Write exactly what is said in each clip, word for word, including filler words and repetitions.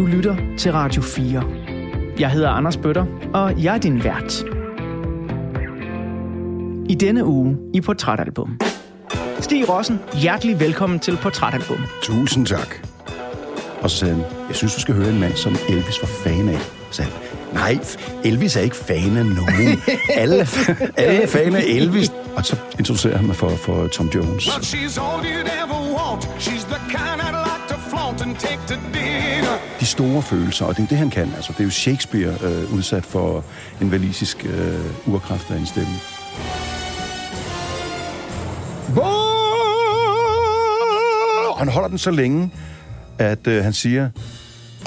Du lytter til Radio fire. Jeg hedder Anders Bøtter, og jeg er din vært. I denne uge i Portrætalbum. Stig Rossen, hjertelig velkommen til Portrætalbum. Tusind tak. Og så sagde han, jeg synes, du skal høre en mand, som Elvis var fan af. Så han, nej, Elvis er ikke fan af nogen. Alle, alle er fan af Elvis. Og så introducerer han mig for, for Tom Jones. Well, she's all you'd ever want. She's the kind I'd like to flaunt and take to dinner. De store følelser, og det er det, han kan. Altså, det er jo Shakespeare øh, udsat for en walisisk øh, urkraft af en stemme. Og han holder den så længe, at øh, han siger,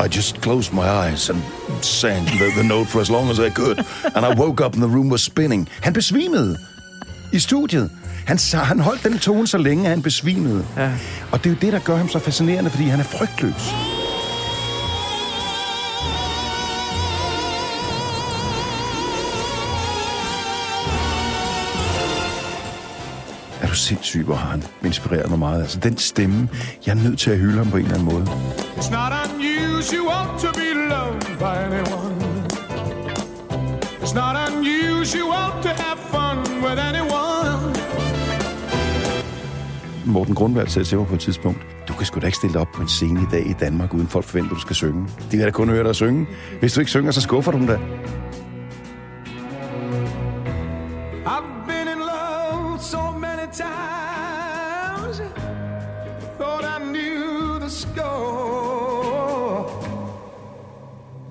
I just closed my eyes and sang the, the note for as long as I could, and I woke up and the room was spinning. Han besvimede i studiet. Han, han holdt den tone så længe, at han besvimede. Ja. Og det er jo det, der gør ham så fascinerende, fordi han er frygtløs. Er du sindssyg, hvor han inspirerer mig meget. Altså, den stemme, jeg er nødt til at hylde ham på en eller anden måde. It's not unusual to be loved by anyone. It's not unusual to have fun with anyone. Morten Grundvald sagde til mig på et tidspunkt, du kan sgu da ikke stille op på en scene i dag i Danmark, uden folk forventer, du skal synge. De kan da kun høre dig synge. Hvis du ikke synger, så skuffer du dem da.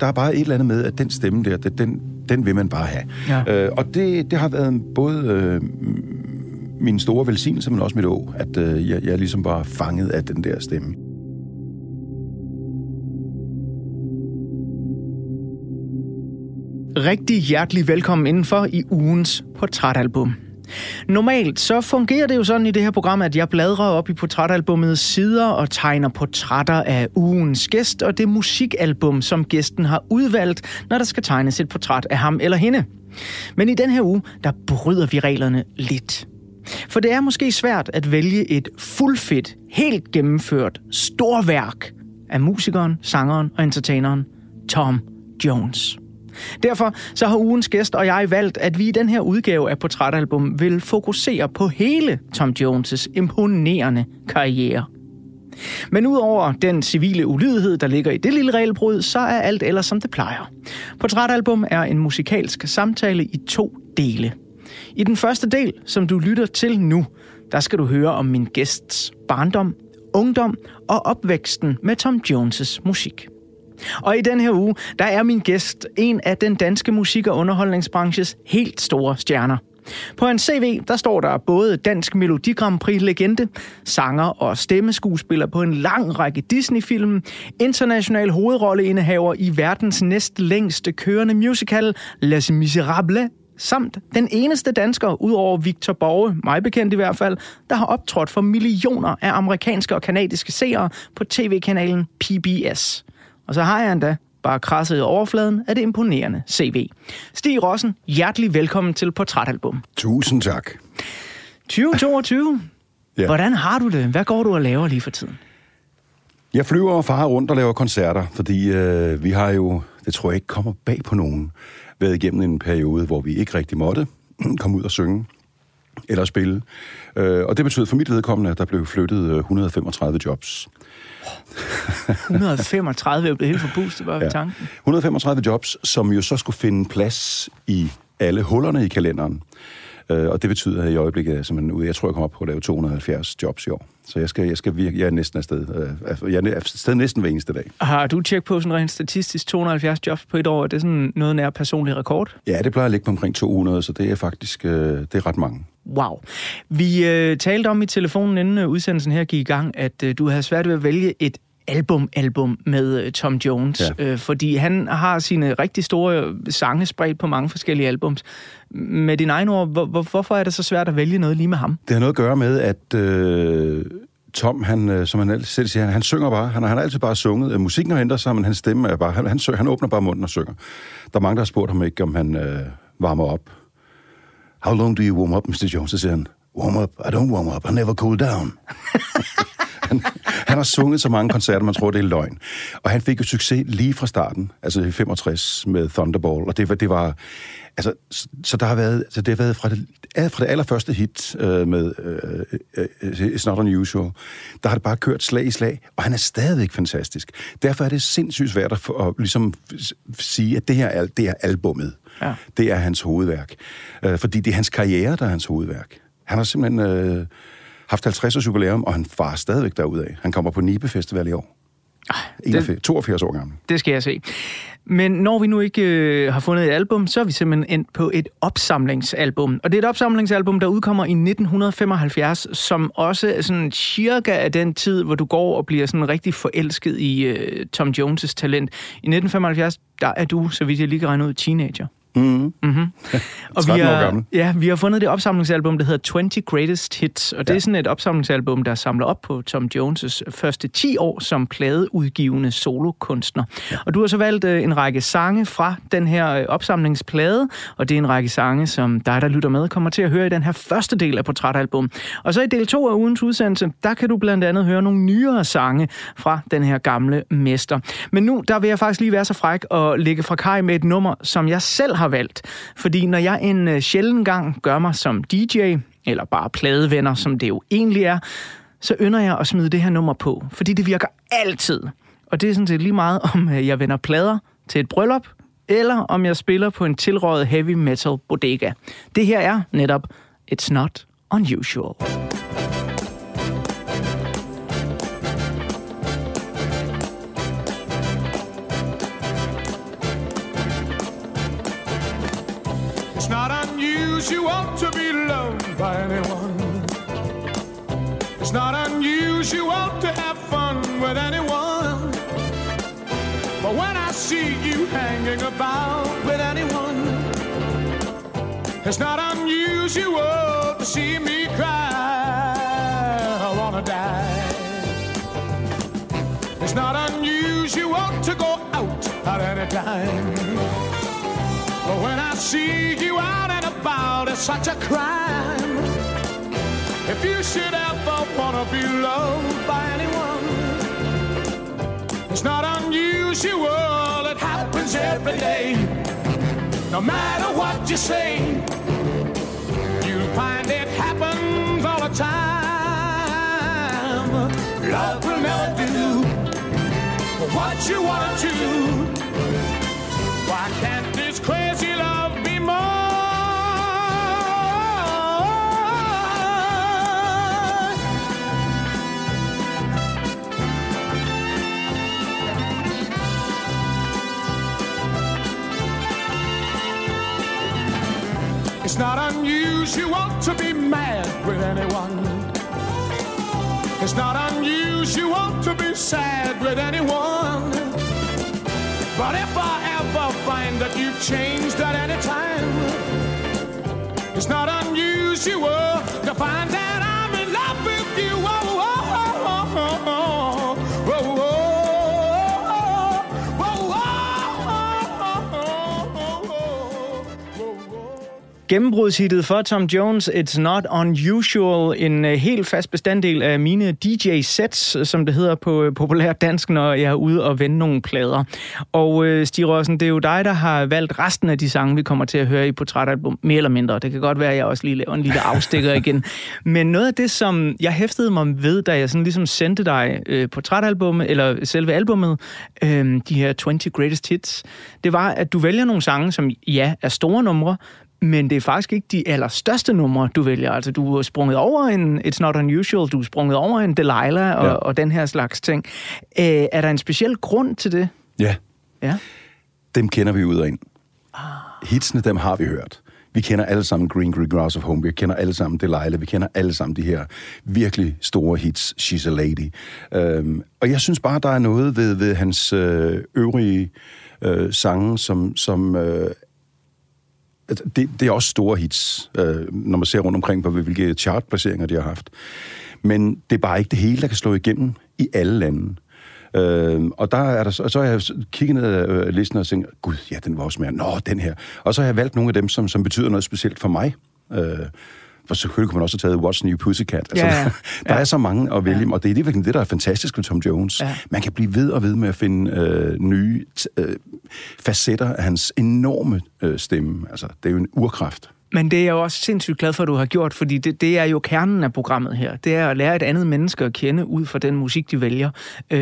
Der er bare et eller andet med, at den stemme der, den, den vil man bare have. Ja. Øh, og det, det har været både øh, min store velsignelse, men også mit å, at øh, jeg, jeg er ligesom bare fanget af den der stemme. Rigtig hjertelig velkommen indenfor i ugens Portrætalbum. Normalt så fungerer det jo sådan i det her program, at jeg bladrer op i portrætalbummets sider og tegner portrætter af ugens gæst og det musikalbum, som gæsten har udvalgt, når der skal tegnes et portræt af ham eller hende. Men i den her uge, der bryder vi reglerne lidt. For det er måske svært at vælge et fuldfedt, helt gennemført storværk af musikeren, sangeren og entertaineren Tom Jones. Derfor så har ugens gæst og jeg valgt, at vi i den her udgave af Portrætalbum vil fokusere på hele Tom Jones' imponerende karriere. Men udover den civile ulydighed, der ligger i det lille regelbrud, så er alt ellers som det plejer. Portrætalbum er en musikalsk samtale i to dele. I den første del, som du lytter til nu, der skal du høre om min gæsts barndom, ungdom og opvæksten med Tom Jones' musik. Og i den her uge, der er min gæst en af den danske musik- og underholdningsbranches helt store stjerner. På en C V, der står der både dansk Melodi Grand Prix-legende, sanger og stemmeskuespiller på en lang række Disney-film, international hovedrolleindehaver i verdens næstlængste kørende musical, Les Misérables, samt den eneste dansker, udover Victor Borge, mig bekendt i hvert fald, der har optrådt for millioner af amerikanske og kanadiske seere på tv-kanalen P B S. Og så har jeg endda bare krasset i overfladen af det imponerende C V. Stig Rossen, hjertelig velkommen til Portrætalbum. Tusind tak. tyve toogtyve. Ja. Hvordan har du det? Hvad går du og laver lige for tiden? Jeg flyver og farer rundt og laver koncerter, fordi øh, vi har jo, det tror jeg ikke kommer bag på nogen, været igennem en periode, hvor vi ikke rigtig måtte komme ud og synge eller spille. Øh, og det betyder for mit vedkommende, at der blev flyttet et hundrede og femogtredive jobs. et hundrede og femogtredive er blevet helt forpustet bare ved tanken. Ja. et hundrede og femogtredive jobs, som jo så skulle finde plads i alle hullerne i kalenderen. Og det betyder, at i øjeblikket er simpelthen ude. Jeg tror, jeg kommer op på at lave to hundrede og halvfjerds jobs i år. Så jeg, skal, jeg, skal virke, jeg er næsten afsted. Jeg er afsted næsten hver eneste dag. Har du tjekket på sådan rent statistisk to hundrede og halvfjerds jobs på et år? Er det sådan noget nær personlig rekord? Ja, det plejer at ligge på omkring to hundrede, så det er faktisk det er ret mange. Wow. Vi øh, talte om i telefonen, inden øh, udsendelsen her gik i gang, at øh, du havde svært ved at vælge et album-album med øh, Tom Jones, ja. øh, fordi han har sine rigtig store sange spredt på mange forskellige albums. Med dine egne ord, hvor, hvor, hvorfor er det så svært at vælge noget lige med ham? Det har noget at gøre med, at øh, Tom, han, som han selv siger, han, han synger bare. Han, han har altid bare sunget. Musikken har ændret sig, men hans stemme er bare... Han, han, han åbner bare munden og synger. Der er mange, der har spurgt ham ikke, om han øh, varmer op. How long do you warm up, mister Jones? Så siger han, warm up, I don't warm up, I never cool down. han, Han har sunget så mange koncerter, man tror, det er løgn. Og han fik jo succes lige fra starten, altså i femogtres med Thunderball, og det var... Det var altså, så, så der har været, så det har været fra det, fra det allerførste hit øh, med øh, It's Not Unusual, der har det bare kørt slag i slag, og han er stadigvæk fantastisk. Derfor er det sindssygt svært at, at ligesom sige, at det her det er albummet. Ja. Det er hans hovedværk. Øh, fordi det er hans karriere, der er hans hovedværk. Han har simpelthen øh, haft halvtreds års jubilæum, og han farer stadigvæk derudaf. Han kommer på Nibe Festival i år. Det, toogfirs år gammel. Det skal jeg se. Men når vi nu ikke øh, har fundet et album, så er vi simpelthen endt på et opsamlingsalbum. Og det er et opsamlingsalbum, der udkommer i nitten femoghalvfjerds, som også er sådan cirka af den tid, hvor du går og bliver sådan rigtig forelsket i øh, Tom Jones' talent. I nitten femoghalvfjerds, der er du, så vidt jeg lige kan regne ud, teenager. Mm-hmm. Mm-hmm. Og vi har, ja, vi har fundet det opsamlingsalbum, der hedder tyve Greatest Hits, og det ja. er sådan et opsamlingsalbum, der samler op på Tom Jones' første ti år som pladeudgivende solokunstner. Ja. Og du har så valgt øh, en række sange fra den her øh, opsamlingsplade, og det er en række sange, som dig, der lytter med, kommer til at høre i den her første del af portrætalbum. Og så i del to af ugens udsendelse, der kan du blandt andet høre nogle nyere sange fra den her gamle mester. Men nu, der vil jeg faktisk lige være så fræk og lægge fra kaj med et nummer, som jeg selv har har valgt. Fordi når jeg en sjælden gang gør mig som D J, eller bare pladevenner, som det jo egentlig er, så ynder jeg at smide det her nummer på. Fordi det virker altid. Og det er sådan set lige meget, om jeg vender plader til et bryllup, eller om jeg spiller på en tilrøget heavy metal bodega. Det her er netop It's Not Unusual. You want to be loved by anyone. It's not unusual. You want to have fun with anyone. But when I see you hanging about with anyone, it's not unusual to see me cry. I wanna die. It's not unusual to go out at any time. But when I see you out and about, it's such a crime. If you should ever wanna be loved by anyone, it's not unusual, it happens every day. No matter what you say, you'll find it happens all the time. Love will never do what you want to do. Why can't this crazy love be mine? It's not unusual to be mad with anyone. It's not unusual to be sad with anyone. But if I ever find that you've changed at any time, it's not unusual to find that I'm in love with you. Oh, oh, oh, oh, oh, oh, oh, oh, oh, oh. Gennembrudshittet for Tom Jones, It's Not Unusual, en helt fast bestanddel af mine D J-sets, som det hedder på populær dansk, når jeg er ude og vende nogle plader. Og øh, Stig Rossen, det er jo dig, der har valgt resten af de sange, vi kommer til at høre i portrætalbum, mere eller mindre. Det kan godt være, at jeg også lige laver en lille afstikker igen. Men noget af det, som jeg hæftede mig ved, da jeg sådan ligesom sendte dig øh, portrætalbummet, eller selve albumet, øh, de her tyve Greatest Hits, det var, at du vælger nogle sange, som ja, er store numre, men det er faktisk ikke de allerstørste numre, du vælger. Altså, du er sprunget over en It's Not Unusual, du er sprunget over en Delilah og, ja. og den her slags ting. Øh, er der en speciel grund til det? Ja. ja. Dem kender vi ud og ind. Ah. Hitsene, dem har vi hørt. Vi kender alle sammen Green Green Grass of Home, vi kender alle sammen Delilah, vi kender alle sammen de her virkelig store hits, She's a Lady. Øhm, og jeg synes bare, der er noget ved, ved hans øh, øvrige øh, sange, som... som øh, Det, det er også store hits, øh, når man ser rundt omkring på, hvilke chartplaceringer de har haft. Men det er bare ikke det hele, der kan slå igennem i alle lande. Øh, og der er der, så har jeg kigget ned ad listen og tænkt, gud, ja, den var også mere. Nå, den her. Og så har jeg valgt nogle af dem, som, som betyder noget specielt for mig. Øh, For selvfølgelig kunne man også have taget What's New Pussycat. Altså, ja, ja. Der ja. er så mange at vælge, ja. og det er det virkelig det, der er fantastisk ved Tom Jones. Ja. Man kan blive ved og ved med at finde øh, nye t- øh, facetter af hans enorme øh, stemme. Altså, det er jo en urkraft. Men det er jeg jo også sindssygt glad for, at du har gjort, fordi det, det er jo kernen af programmet her. Det er at lære et andet menneske at kende ud fra den musik, de vælger.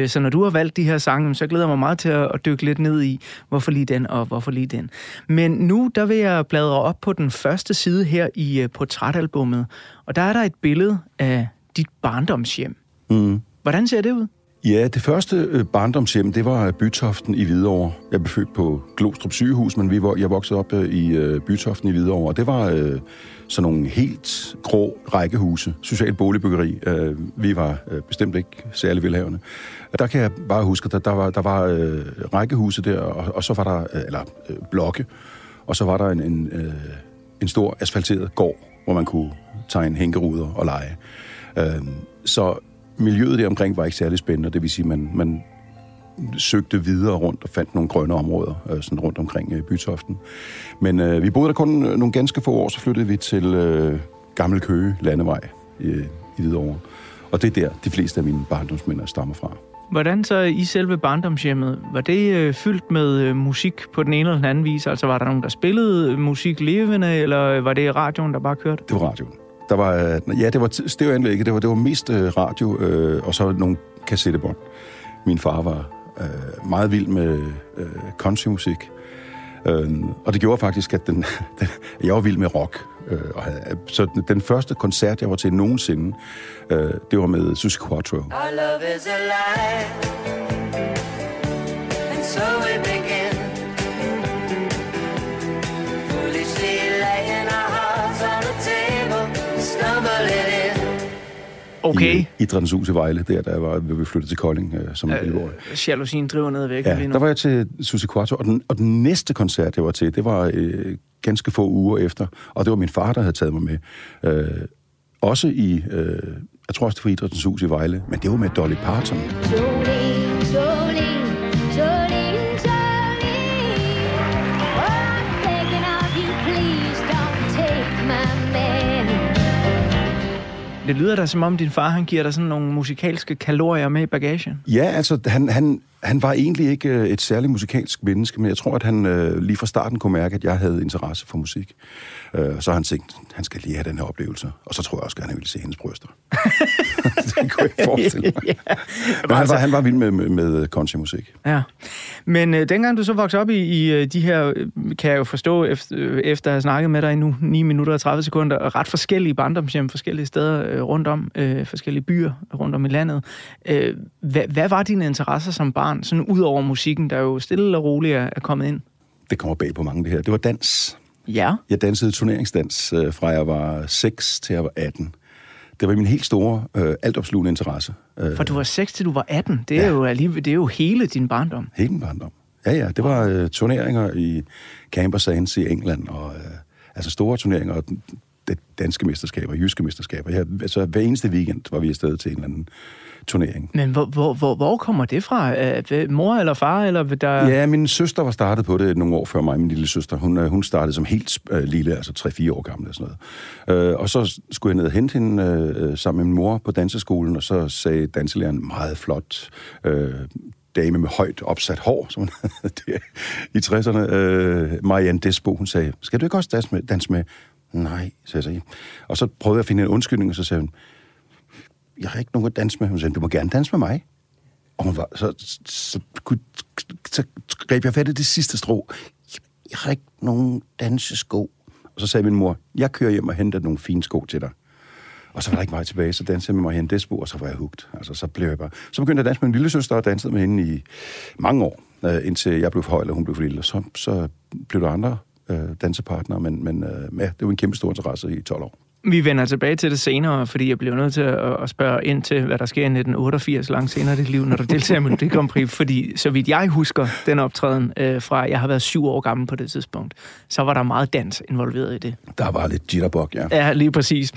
Så når du har valgt de her sange, så glæder jeg mig meget til at dykke lidt ned i, hvorfor lige den og hvorfor lige den. Men nu, der vil jeg bladre op på den første side her i portrætalbummet, og der er der et billede af dit barndomshjem. Mm. Hvordan ser det ud? Ja, det første barndomshjem, det var Bytoften i Hvidovre. Jeg blev født på Glostrup Sygehus, men vi var, jeg voksede op i Bytoften i Hvidovre, og det var øh, sådan nogle helt grå rækkehuse, socialt boligbyggeri. Øh, vi var øh, bestemt ikke særlig velhavende. Der kan jeg bare huske, at der, der var, der var øh, rækkehuse der, og, og så var der, øh, eller øh, blokke, og så var der en, en, øh, en stor asfalteret gård, hvor man kunne tegne hænkeruder og lege. Øh, så... Miljøet der omkring var ikke særlig spændende, det vil sige, at man, man søgte videre rundt og fandt nogle grønne områder øh, sådan rundt omkring øh, Bytoften. Men øh, vi boede der kun nogle ganske få år, så flyttede vi til øh, Gammel Køge landevej øh, i Hvidovre. Og det er der, de fleste af mine barndomsminder stammer fra. Hvordan så i selve barndomshjemmet? Var det øh, fyldt med øh, musik på den ene eller den anden vis? Altså var der nogen, der spillede musik levende, eller var det radioen, der bare kørte? Det var radioen. Der var, ja, det var stereoanlægget, det var, det var mest øh, radio, øh, og så nogle kassettebånd. Min far var øh, meget vild med øh, countrymusik, øh, og det gjorde faktisk, at den, den, jeg var vild med rock. Øh, og, så den, den første koncert, jeg var til nogensinde, øh, det var med Susie Quattro. Our love is alive, and so it begins. Okay. I Idrætens Hus i Vejle, der, der var, vi flyttede til Kolding øh, som elleve-årig. Øh, Jalousien driver ned væk. Ja, lige nu. Der var jeg til Susie Quattro, og den, og den næste koncert, jeg var til, det var øh, ganske få uger efter, og det var min far, der havde taget mig med. Øh, også i, øh, jeg tror også det var Idrætens Hus i Vejle, men det var med Dolly Parton. Det lyder da, som om din far, han giver dig sådan nogle musikalske kalorier med i bagagen. Ja, altså, han, han, han var egentlig ikke et særligt musikalsk menneske, men jeg tror, at han øh, lige fra starten kunne mærke, at jeg havde interesse for musik. Øh, så han tænkte, han skal lige have den her oplevelse. Og så tror jeg også, at han ville se hendes bryster. Det kunne jeg forestille mig. Ja. Men han var, han var vild med, med, med countrymusik. Ja, men øh, dengang du så voksede op i, i de her, kan jeg jo forstå, efter, efter at have snakket med dig nu ni minutter og tredive sekunder, ret forskellige barndomshjem, forskellige steder rundt om, øh, forskellige byer rundt om i landet. Øh, hvad, hvad var dine interesser som barn, sådan ud over musikken, der jo stille og roligt er, er kommet ind? Det kommer bag på mange, det her. Det var dans. Ja. Jeg dansede turneringsdans, øh, fra jeg var seks til jeg var atten. Det var min helt store, øh, altopslugende interesse. Øh, For du var seks til du var atten. Det er, ja. jo, alligevel, det er jo hele din barndom. Hele din barndom. Ja, ja. Det var øh, turneringer i Campersands i England, og øh, altså store turneringer, og danske mesterskaber, jyske mesterskaber. Ja, altså, hver eneste weekend var vi afsted til en eller anden turnering. Men hvor, hvor, hvor, hvor kommer det fra? Æh, mor eller far? Eller der... Ja, min søster var startet på det nogle år før mig, min lille søster. Hun, hun startede som helt øh, lille, altså tre-fire år gammel og sådan noget. Øh, og så skulle jeg ned og hente hende øh, sammen med min mor på danseskolen, og så sagde danselæreren, meget flot øh, dame med højt opsat hår, som hun havde i tresserne. Øh, Marianne Desbo, hun sagde, skal du ikke også danse med? Dans med? Nej, sagde jeg. Og så prøvede jeg at finde en undskyldning, og så sagde hun, jeg har ikke nogen at danse med. Hun sagde, du må gerne danse med mig. Og hun var, så, så, så, så greb jeg fat i det sidste strå. Jeg har ikke nogen dansesko. Og så sagde min mor, jeg kører hjem og henter nogle fine sko til dig. Og så var der ikke vej tilbage, så dansede jeg med mig hen Desbo, og så var jeg hugt. Altså, så blev jeg bare... Så begyndte jeg at danse med min lille søster, og dansede med hende i mange år, indtil jeg blev for høj, og hun blev for lille. Så, så blev der andre dansepartner, men, men ja, det var en kæmpe stor interesse i tolv år. Vi vender tilbage til det senere, fordi jeg bliver nødt til at spørge ind til, hvad der sker i nitten otteogfirs langt senere i dit liv, når du deltager i Melodi Grand Prix, fordi så vidt jeg husker den optræden øh, fra, jeg har været syv år gammel på det tidspunkt, så var der meget dans involveret i det. Der var lidt jitterbug, ja. Ja, lige præcis.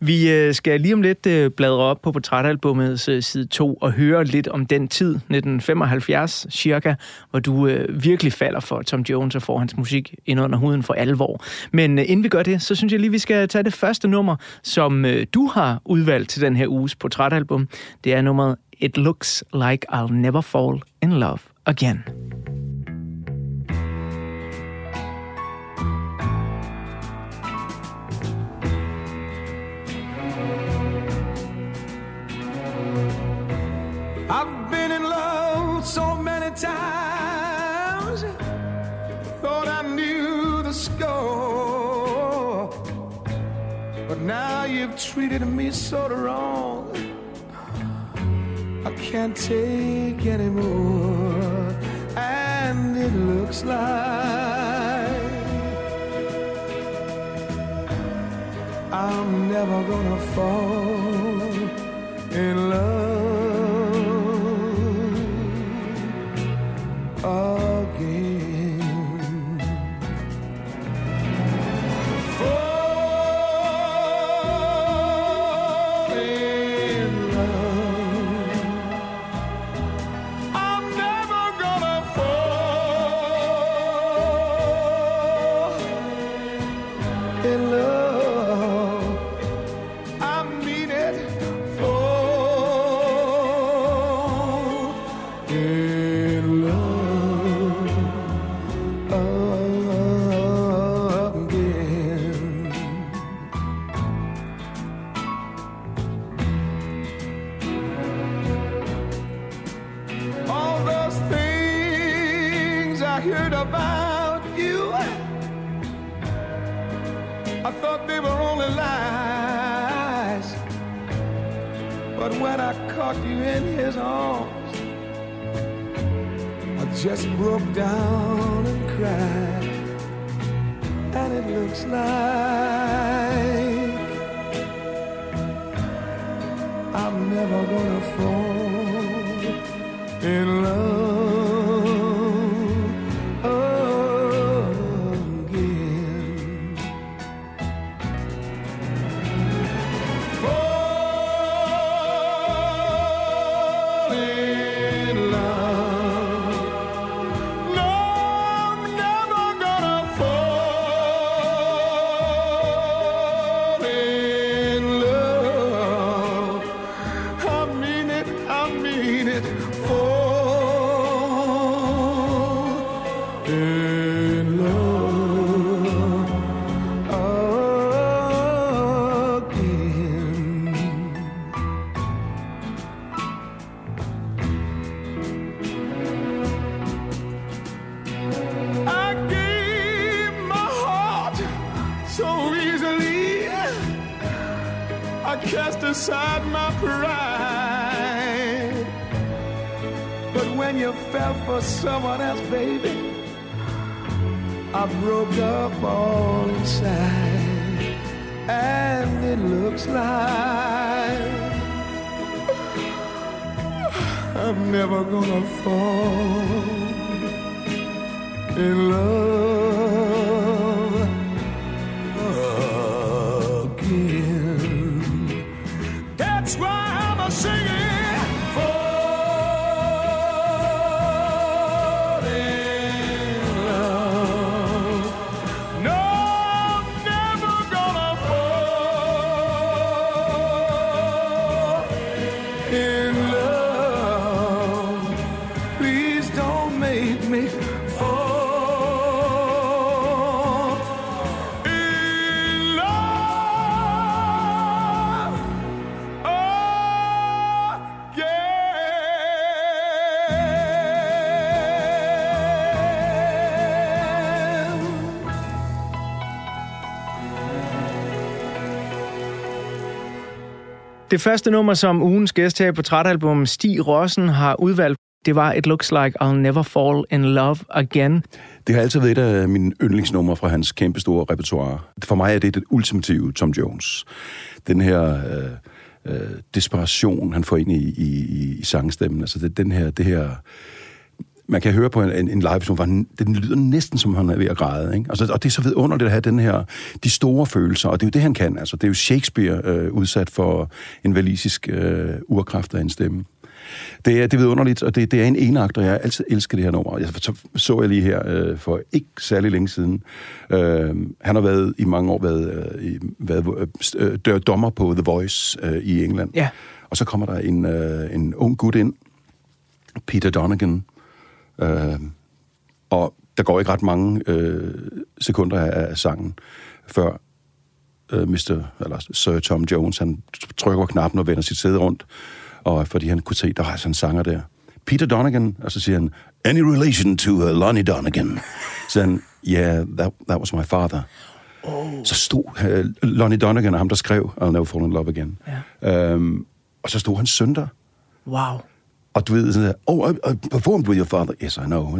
Vi øh, skal lige om lidt øh, bladre op på portrætalbumets øh, side to og høre lidt om den tid, nitten femoghalvfjerds cirka, hvor du øh, virkelig falder for Tom Jones og får hans musik ind under huden for alvor. Men øh, inden vi gør det, så synes jeg lige, vi skal tage det første første nummer, som øh, du har udvalgt til den her uges portrætalbum. Det er nummeret It Looks Like I'll Never Fall in Love Again. I've been in love so many times, thought I knew the score, but now you've treated me so wrong, I can't take anymore, and it looks like I'm never gonna fall in love again. Fall in love. I'm never gonna fall in love. I mean it. Fall in love. You in his arms, I just broke down and cried, and it looks like I'm never gonna fall in love. I'm never gonna fall in love again. That's why I'm a singing fall in love. No, I'm never gonna fall in love. Det første nummer, som ugens gæst her på portrætalbum Stig Rossen har udvalgt, det var It Looks Like I'll Never Fall in Love Again. Det har altid været et af mine yndlingsnummer fra hans kæmpe store repertoire. For mig er det det ultimative Tom Jones. Den her øh, øh, desperation, han får ind i, i, i sangstemmen. Altså det, den her, det her... Man kan høre på en, en, en live-version, hvor han, den lyder næsten som, han er ved at græde. Ikke? Altså, og det er så vidunderligt at have den her, de store følelser, og det er jo det, han kan. Altså, det er jo Shakespeare øh, udsat for en walisisk øh, urkraft af en stemme. Det er, det er vidunderligt, og det, det er en enakter. Jeg har altid elsket det her nummer. Jeg så, så jeg lige her øh, for ikke særlig længe siden. Øh, han har været i mange år været, øh, i, været øh, dommer på The Voice øh, i England. Ja. Og så kommer der en, øh, en ung gut ind, Peter Donegan, øh, og der går ikke ret mange øh, sekunder af sangen, før øh, mister eller Sir Tom Jones, han trykker knappen og vender sit sæde rundt, og fordi han kunne se, der var sådan en sanger der. Peter Donegan, og så siger han, any relation to uh, Lonnie Donegan? Så han, yeah, that, that was my father. Oh. Så stod uh, Lonnie Donegan, og ham der skrev, I'll never fall in love again. Yeah. Um, og så stod han sønder. Wow. Og du ved sådan der, oh, I, I performed with your father. Yes, I know. Wow.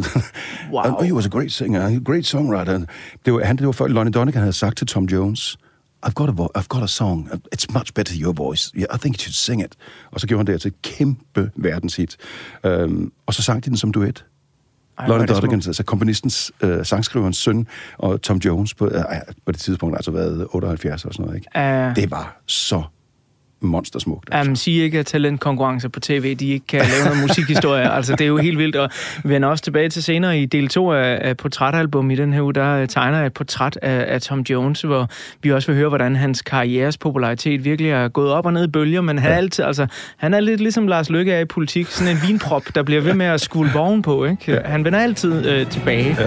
And, oh, he was a great singer, a great songwriter. Det var, han, det var før Lonnie Donegan havde sagt til Tom Jones, I've got, a vo- I've got a song, it's much better your voice, yeah, I think you should sing it. Og så gjorde han det til et kæmpe verdenshit. Um, og så sang de den som duet. Ej, Lonnie Donegan, så altså komponistens, øh, sangskriverens søn, og Tom Jones på, øh, på det tidspunkt altså været otteoghalvfjerds og sådan noget, ikke? Uh... Det var så monstersmukt. Altså. Jamen, sig ikke, at talentkonkurrencer på tv, de ikke kan lave noget musikhistorie. Altså, det er jo helt vildt. Og vi vender også tilbage til senere i del to af Portrætalbum i den her uge, der tegner jeg et portræt af, af Tom Jones, hvor vi også vil høre, hvordan hans karrieres popularitet virkelig er gået op og ned i bølger, men han, ja. altid, altså, han er lidt ligesom Lars Løkke er i politik, sådan en vinprop, der bliver ved med at skvulpe vogn på, ikke? Ja. Han vender altid øh, tilbage. Ja.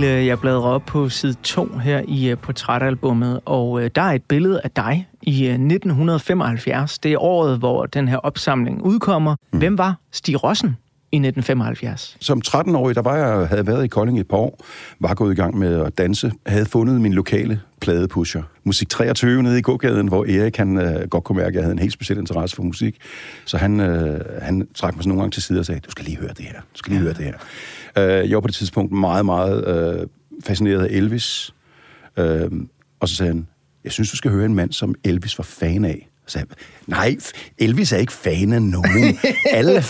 Jeg bladrer op på side to her i portrætalbummet, og der er et billede af dig i nitten femoghalvfjerds. Det er året, hvor den her opsamling udkommer. Mm. Hvem var Stig Rossen i nitten femoghalvfjerds? Som tretten-årig, der var jeg, havde været i Kolding et par år, var gået i gang med at danse, havde fundet min lokale pladepusher, Musik treogtyve nede i gågaden, hvor Erik, han øh, godt kunne mærke, at jeg havde en helt speciel interesse for musik. Så han, øh, han trak mig sådan nogle gange til side og sagde, du skal lige høre det her, du skal lige høre det her. Øh, jeg var på det tidspunkt meget, meget øh, fascineret af Elvis, øh, og så sagde han, jeg synes, du skal høre en mand, som Elvis var fan af. Så jeg, nej, Elvis er ikke fan af nogen. Alle,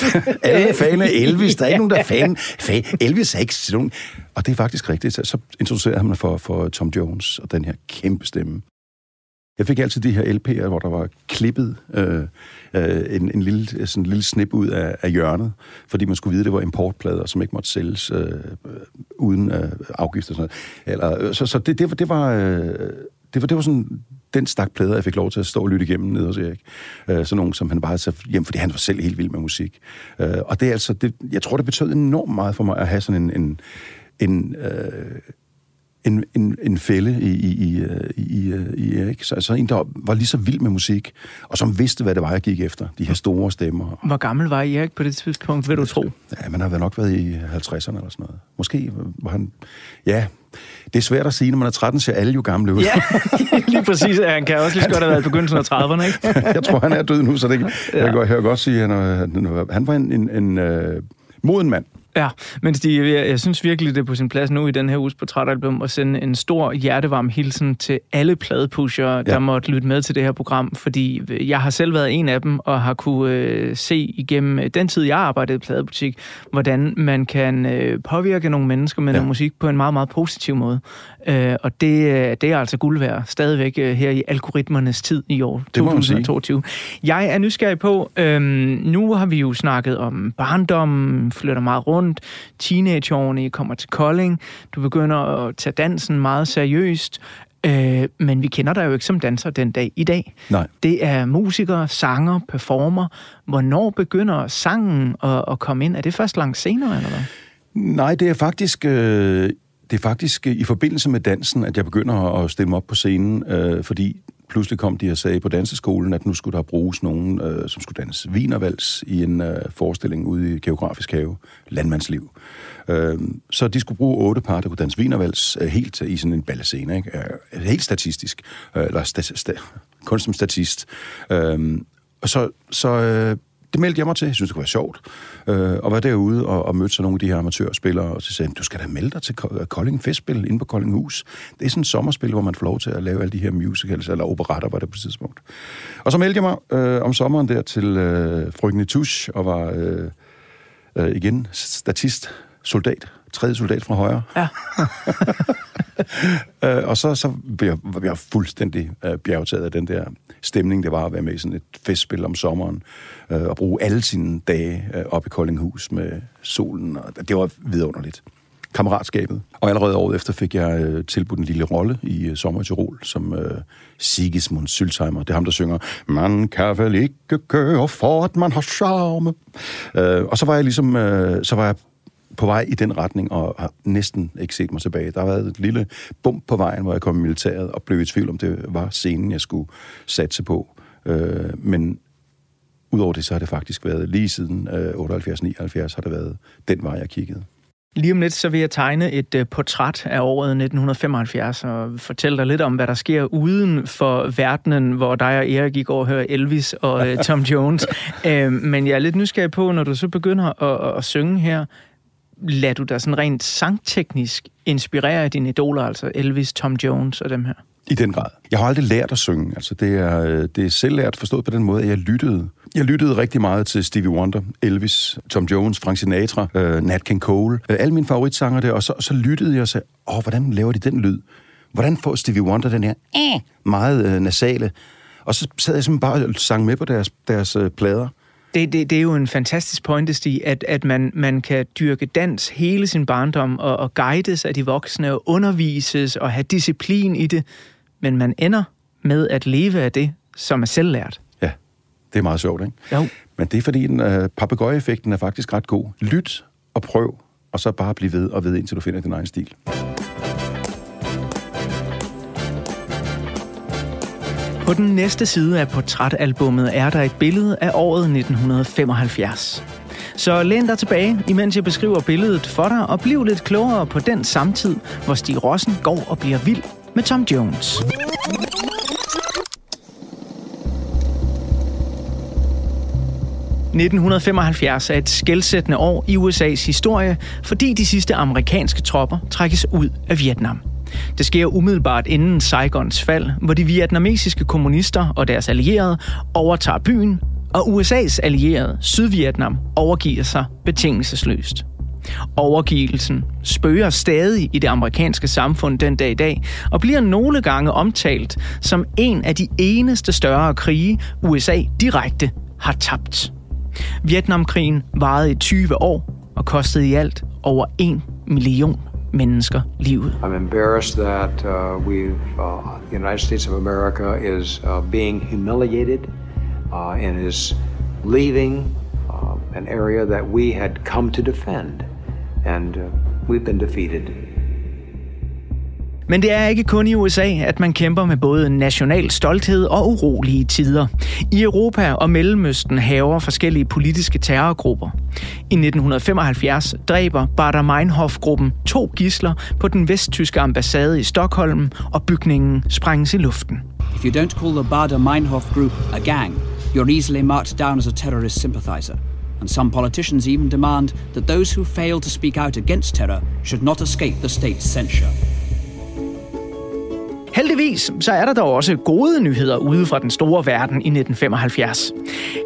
alle er fan af Elvis. Der er ikke nogen, der er fan. fan. Elvis er ikke sådan nogen. Og det er faktisk rigtigt. Så introducerede han mig for, for Tom Jones og den her kæmpe stemme. Jeg fik altid de her L P'er, hvor der var klippet øh, øh, en, en lille, sådan en lille snip ud af, af hjørnet, fordi man skulle vide, at det var importplader, som ikke måtte sælges øh, uden øh, afgift og sådan noget. Eller, øh, så så det, det var... Det var øh, Det var, det var sådan den stak plader, jeg fik lov til at stå og lytte igennem nede hos Erik. Øh, sådan nogen, som han bare sagde hjem, fordi han var selv helt vild med musik. Øh, og det er altså, det, jeg tror, det betød enormt meget for mig at have sådan en, en, en, øh, en, en, en fælde i, i, i, i, i Erik. Så altså, en, der var lige så vild med musik, og som vidste, hvad det var, jeg gik efter. De her store stemmer. Hvor gammel var Erik på det tidspunkt, vil du tro? Ja, man har nok været i halvtredserne eller sådan noget. Måske var han... Ja... Det er svært at sige, når man er tretten, ser alle jo gamle ud. Ja, lige præcis. Han kan også lige godt have været i begyndelsen af trediverne, ikke? Jeg tror, han er død nu, så det kan ja. jeg godt, godt sige. Han, han var en, en, en uh, moden mand. Ja, men Stig, jeg, jeg synes virkelig, det er på sin plads nu i den her uges portrætalbum at sende en stor hjertevarm hilsen til alle pladepushere, der ja. måtte lytte med til det her program, fordi jeg har selv været en af dem, og har kunne øh, se igennem den tid, jeg arbejdede i pladebutik, hvordan man kan øh, påvirke nogle mennesker med ja. noget musik på en meget, meget positiv måde. Øh, og det, det er altså guld værd stadigvæk øh, her i algoritmernes tid i år tyve toogtyve. Jeg er nysgerrig på, øh, nu har vi jo snakket om barndommen, flytter meget rundt, teenageårene, I kommer til Kolding, du begynder at tage dansen meget seriøst, øh, men vi kender dig jo ikke som danser den dag i dag. Nej. Det er musikere, sanger, performer. Hvornår begynder sangen at, at komme ind? Er det først langt senere, eller hvad? Nej, det er faktisk... Øh, det er faktisk i forbindelse med dansen, at jeg begynder at stemme op på scenen, øh, fordi pludselig kom de og sagde på danseskolen, at nu skulle der bruges nogen, øh, som skulle danse wienervals i en øh, forestilling ude i Geografisk Have, Landmandsliv. Øh, så de skulle bruge otte par, der kunne danse wienervals øh, helt i sådan en ballascene, ikke? Øh, helt statistisk, øh, eller sta- sta- kun som statist. Øh, og så, så øh, det meldte jeg mig til. Jeg synes det kunne være sjovt. Øh, og var derude og, og mødte så nogle af de her amatørspillere, og så sagde du skal da melde dig til Kolding Festival inde på Koldinghus. Det er sådan et sommerspil, hvor man får lov til at lave alle de her musicals, eller operetter, var det på et tidspunkt. Og så meldte jeg mig øh, om sommeren der til øh, Frygne Tusch, og var øh, øh, igen statist, soldat, tredje soldat fra højre. Ja. øh, og så, så blev, jeg, blev jeg fuldstændig øh, bjergtaget af den der stemning, det var at være med i sådan et festspil om sommeren, øh, og bruge alle sine dage øh, oppe i Koldinghus med solen, og det var vidunderligt. Kammeratskabet. Og allerede året efter fik jeg øh, tilbudt en lille rolle i øh, Sommer i Tirol, som øh, Sigismund Søltheimer. Det er ham, der synger, man kan vel ikke køre for, at man har charme. Øh, og så var jeg ligesom, øh, så var jeg på vej i den retning, og har næsten ikke set mig tilbage. Der har været et lille bump på vejen, hvor jeg kom i militæret, og blev i tvivl, om det var scenen, jeg skulle satse på. Øh, men udover det, så har det faktisk været, lige siden øh, otteoghalvfjerds nioghalvfjerds, har det været den vej, jeg kiggede. Lige om lidt, så vil jeg tegne et øh, portræt af året nitten femoghalvfjerds, og fortælle dig lidt om, hvad der sker uden for verdenen, hvor dig og Erik i går hører Elvis og øh, Tom Jones. øh, men jeg er lidt nysgerrig på, når du så begynder at, at, at synge her, lad du dig sådan rent sangteknisk inspirere af dine idoler, altså Elvis, Tom Jones og dem her? I den grad. Jeg har aldrig lært at synge. Altså, det er, det er selvlært forstået på den måde, at jeg lyttede. Jeg lyttede rigtig meget til Stevie Wonder, Elvis, Tom Jones, Frank Sinatra, øh, Nat King Cole. Øh, alle mine favoritsanger der, og så, så lyttede jeg og sagde, åh, hvordan laver de den lyd? Hvordan får Stevie Wonder den her øh, meget øh, nasale? Og så sad jeg simpelthen bare og sang med på deres, deres øh, plader. Det, det, det er jo en fantastisk pointe, Stig, at, at man, man kan dyrke dans hele sin barndom og, og guides af de voksne og undervises og have disciplin i det, men man ender med at leve af det, som er selvlært. Ja, det er meget sjovt, ikke? Jo. Men det er fordi, den øh, papegøjeeffekten er faktisk ret god. Lyt og prøv, og så bare blive ved og ved, indtil du finder din egen stil. På den næste side af portrætalbummet er der et billede af året nitten femoghalvfjerds. Så læn dig tilbage, imens jeg beskriver billedet for dig, og bliv lidt klogere på den samtid, hvor Stig Rossen går og bliver vild med Tom Jones. nitten femoghalvfjerds er et skelsættende år i U S A's historie, fordi de sidste amerikanske tropper trækkes ud af Vietnam. Det sker umiddelbart inden Saigons fald, hvor de vietnamesiske kommunister og deres allierede overtager byen, og U S A's allierede, Sydvietnam, overgiver sig betingelsesløst. Overgivelsen spøger stadig i det amerikanske samfund den dag i dag, og bliver nogle gange omtalt som en af de eneste større krige, U S A direkte har tabt. Vietnamkrigen varede i tyve år og kostede i alt over en million mennesker livet. I'm embarrassed that uh, we've uh, the United States of America is uh, being humiliated uh, and is leaving uh, an area that we had come to defend, and uh, we've been defeated. Men det er ikke kun i U S A, at man kæmper med både national stolthed og urolige tider. I Europa og Mellemøsten hærger forskellige politiske terrorgrupper. I nitten femoghalvfjerds dræber Baader Meinhof-gruppen to gidsler på den vesttyske ambassade i Stockholm, og bygningen sprænges i luften. If you don't call the Baader Meinhof group a gang, you're easily marked down as a terrorist sympathizer. And some politicians even demand that those who fail to speak out against terror should not escape the state's censure. Heldigvis så er der dog også gode nyheder ude fra den store verden i nitten femoghalvfjerds.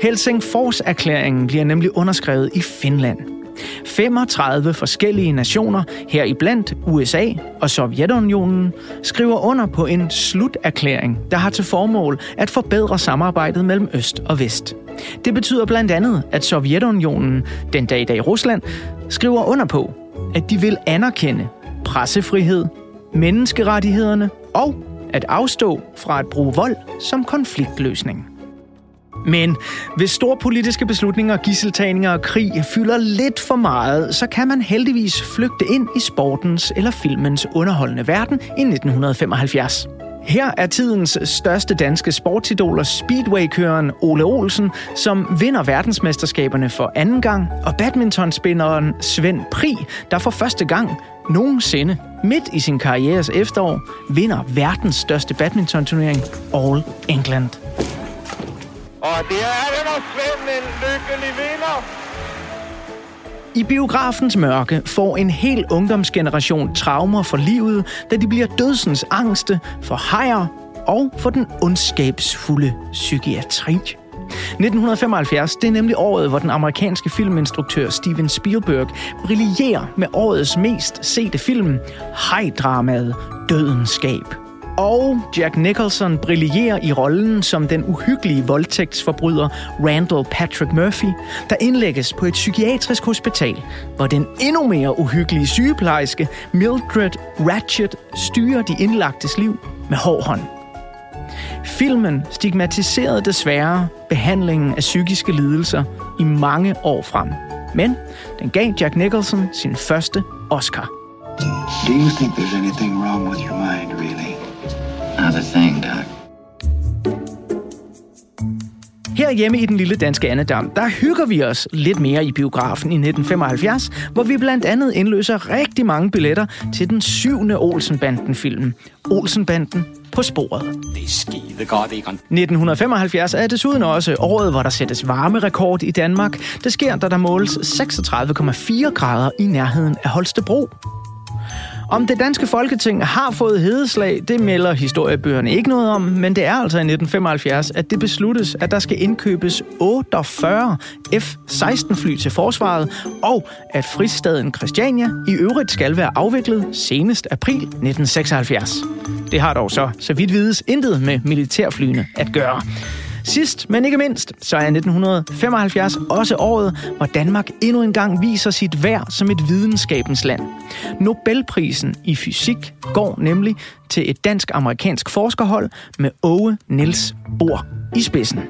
Helsingforserklæringen bliver nemlig underskrevet i Finland. femogtredive forskellige nationer, heriblandt U S A og Sovjetunionen, skriver under på en sluterklæring, der har til formål at forbedre samarbejdet mellem øst og vest. Det betyder blandt andet, at Sovjetunionen, den dag i dag Rusland, skriver under på, at de vil anerkende pressefrihed, menneskerettighederne og at afstå fra at bruge vold som konfliktløsning. Men hvis store politiske beslutninger, gidseltagninger og krig fylder lidt for meget, så kan man heldigvis flygte ind i sportens eller filmens underholdende verden i nitten femoghalvfjerds. Her er tidens største danske sportsidoler speedwaykøreren Ole Olsen, som vinder verdensmesterskaberne for anden gang, og badmintonspilleren Svend Pri, der for første gang nogensinde midt i sin karrieres efterår vinder verdens største badmintonturnering, All England. Og det er Anders Svend en lykkelig vinder. I biografens mørke får en hel ungdomsgeneration traumer for livet, da de bliver dødsens angste for hajer og for den ondskabsfulde psykiatri. nitten femoghalvfjerds, det er nemlig året, hvor den amerikanske filminstruktør Steven Spielberg brillerer med årets mest sete film, hajdramaet Dødens Gab. Og Jack Nicholson brillerer i rollen som den uhyggelige voldtægtsforbryder Randall Patrick Murphy, der indlægges på et psykiatrisk hospital, hvor den endnu mere uhyggelige sygeplejerske Mildred Ratchet styrer de indlagtes liv med hård hånd. Filmen stigmatiserede desværre behandlingen af psykiske lidelser i mange år frem, men den gav Jack Nicholson sin første Oscar. Do you think there's anything wrong with your mind, really? Not a thing, Doc. Herhjemme i den lille danske andedam, der hygger vi os lidt mere i biografen i nitten femoghalvfjerds, hvor vi blandt andet indløser rigtig mange billetter til den syvende Olsenbanden-film, Olsenbanden på sporet. Det er skide godt, Egon. nitten femoghalvfjerds er desuden også året, hvor der sættes varmerekord i Danmark. Det sker, da der måles seksogtredive komma fire grader i nærheden af Holstebro. Om det danske Folketing har fået hedeslag, det melder historiebøgerne ikke noget om, men det er altså i nitten femoghalvfjerds, at det besluttes, at der skal indkøbes otteogfyrre F seksten fly til forsvaret, og at fristaden Christiania i øvrigt skal være afviklet senest april nitten seksoghalvfjerds. Det har dog så, så vidt vides, intet med militærflyene at gøre. Sidst, men ikke mindst, så er nitten femoghalvfjerds også året, hvor Danmark endnu engang viser sit værd som et videnskabens land. Nobelprisen i fysik går nemlig til et dansk-amerikansk forskerhold med Åge Niels Bohr i spidsen.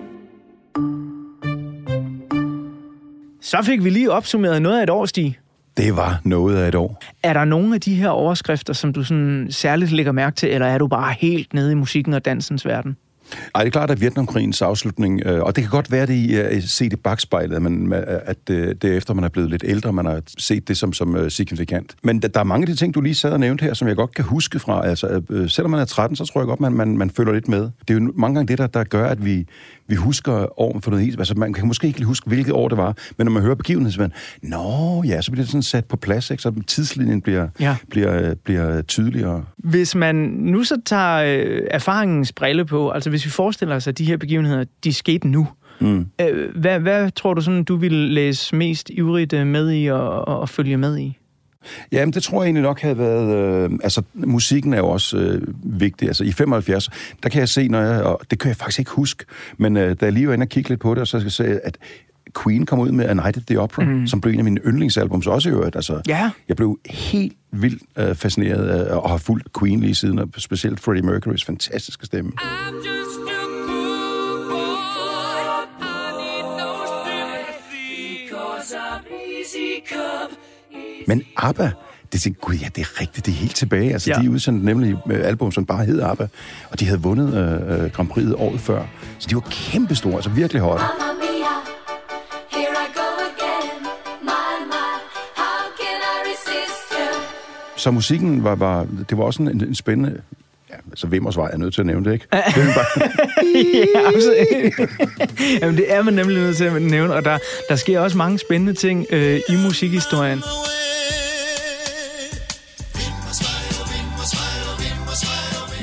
Så fik vi lige opsummeret noget af et år, Stig. Det var noget af et år. Er der nogle af de her overskrifter, som du sådan særligt lægger mærke til, eller er du bare helt nede i musikken og dansens verden? Ej, det er klart, at Vietnamkrigens afslutning, og det kan godt være, at I ser det bagspejlet, men at det er efter, man er blevet lidt ældre, man har set det som, som signifikant. Men der er mange af de ting, du lige sad og nævnte her, som jeg godt kan huske fra. Altså, selvom man er tretten, så tror jeg godt, man, man, man følger lidt med. Det er jo mange gange det, der, der gør, at vi, vi husker år for noget helt. Altså, man kan måske ikke huske, hvilket år det var, men når man hører begivenheden, så man, nå ja, så bliver det sådan sat på plads, ikke? Så tidslinjen bliver, ja. bliver, bliver tydeligere. Hvis man nu så tager erfaringens brille på, altså hvis vi forestiller os, at de her begivenheder, de skete nu. Mm. Hvad, hvad tror du sådan, du ville læse mest ivrigt med i og, og, og følge med i? Jamen, det tror jeg egentlig nok havde været... Øh, altså, musikken er jo også øh, vigtig. Altså, i femoghalvfjerds, der kan jeg se, når jeg... Og det kan jeg faktisk ikke huske, men øh, da jeg lige var inde og kiggede lidt på det, og så skal jeg se, at Queen kom ud med A Night at the Opera, mm. som blev en af mine yndlingsalbums også i øvrigt. Altså, yeah. Jeg blev helt vildt øh, fascineret af, og har fulgt Queen lige siden, og specielt Freddie Mercury's fantastiske stemme. Men ABBA, det tænkte, gud ja, det er rigtigt, det er helt tilbage. Altså, ja. De udsendte nemlig album, som bare hed ABBA, og de havde vundet øh, Grand Prix'et året før. Så de var kæmpestore, altså virkelig højt. Så musikken var, var, det var også en, en spændende... Ja, altså Vemmersvej er jeg nødt til at nævne det, ikke? Det er bare... ja, jamen, det er man nemlig nødt til at nævne, og der, der sker også mange spændende ting øh, i musikhistorien.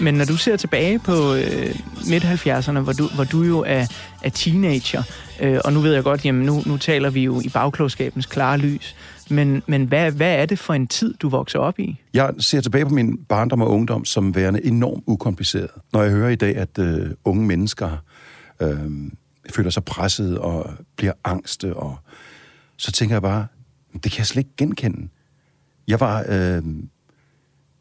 Men når du ser tilbage på øh, midt halvfjerdserne, hvor du, hvor du jo er, er teenager, øh, og nu ved jeg godt, jamen nu, nu taler vi jo i bagklogskabens klare lys, men, men hvad, hvad er det for en tid, du vokser op i? Jeg ser tilbage på min barndom og ungdom som værende enormt ukompliceret. Når jeg hører i dag, at øh, unge mennesker øh, føler sig presset og bliver angste, og så tænker jeg bare, det kan jeg slet ikke genkende. Jeg var... Øh,